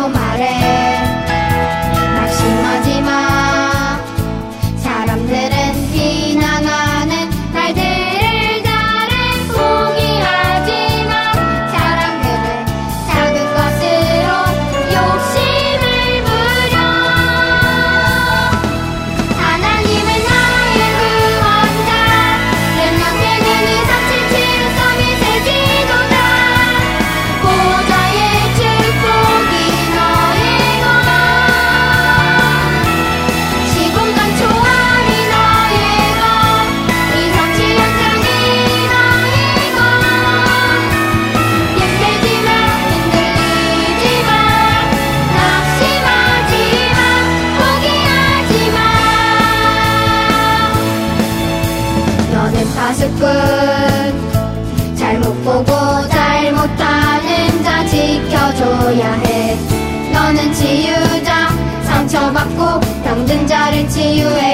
반대로 말해. 막 심하지 마. 사람들은 비난하는 말들을 잘해. 포기하지 마. 사람들은 작은 것으로 욕심을 부려. 하나님은 나의 구원자. 렘넌트는 이상 7773이 제 지도자. 보좌의 축복이 너의 것. 시공간 초월이 너의 것. 이성치 현상이 너의 것. 약해지마, 흔들리지마, 낙심하지마, 포기하지마. 너는 파수꾼, 잘못 보고 잘못하는 자 지켜줘야 해. 너는 치유자, 상처받고 병든 자를 치유해.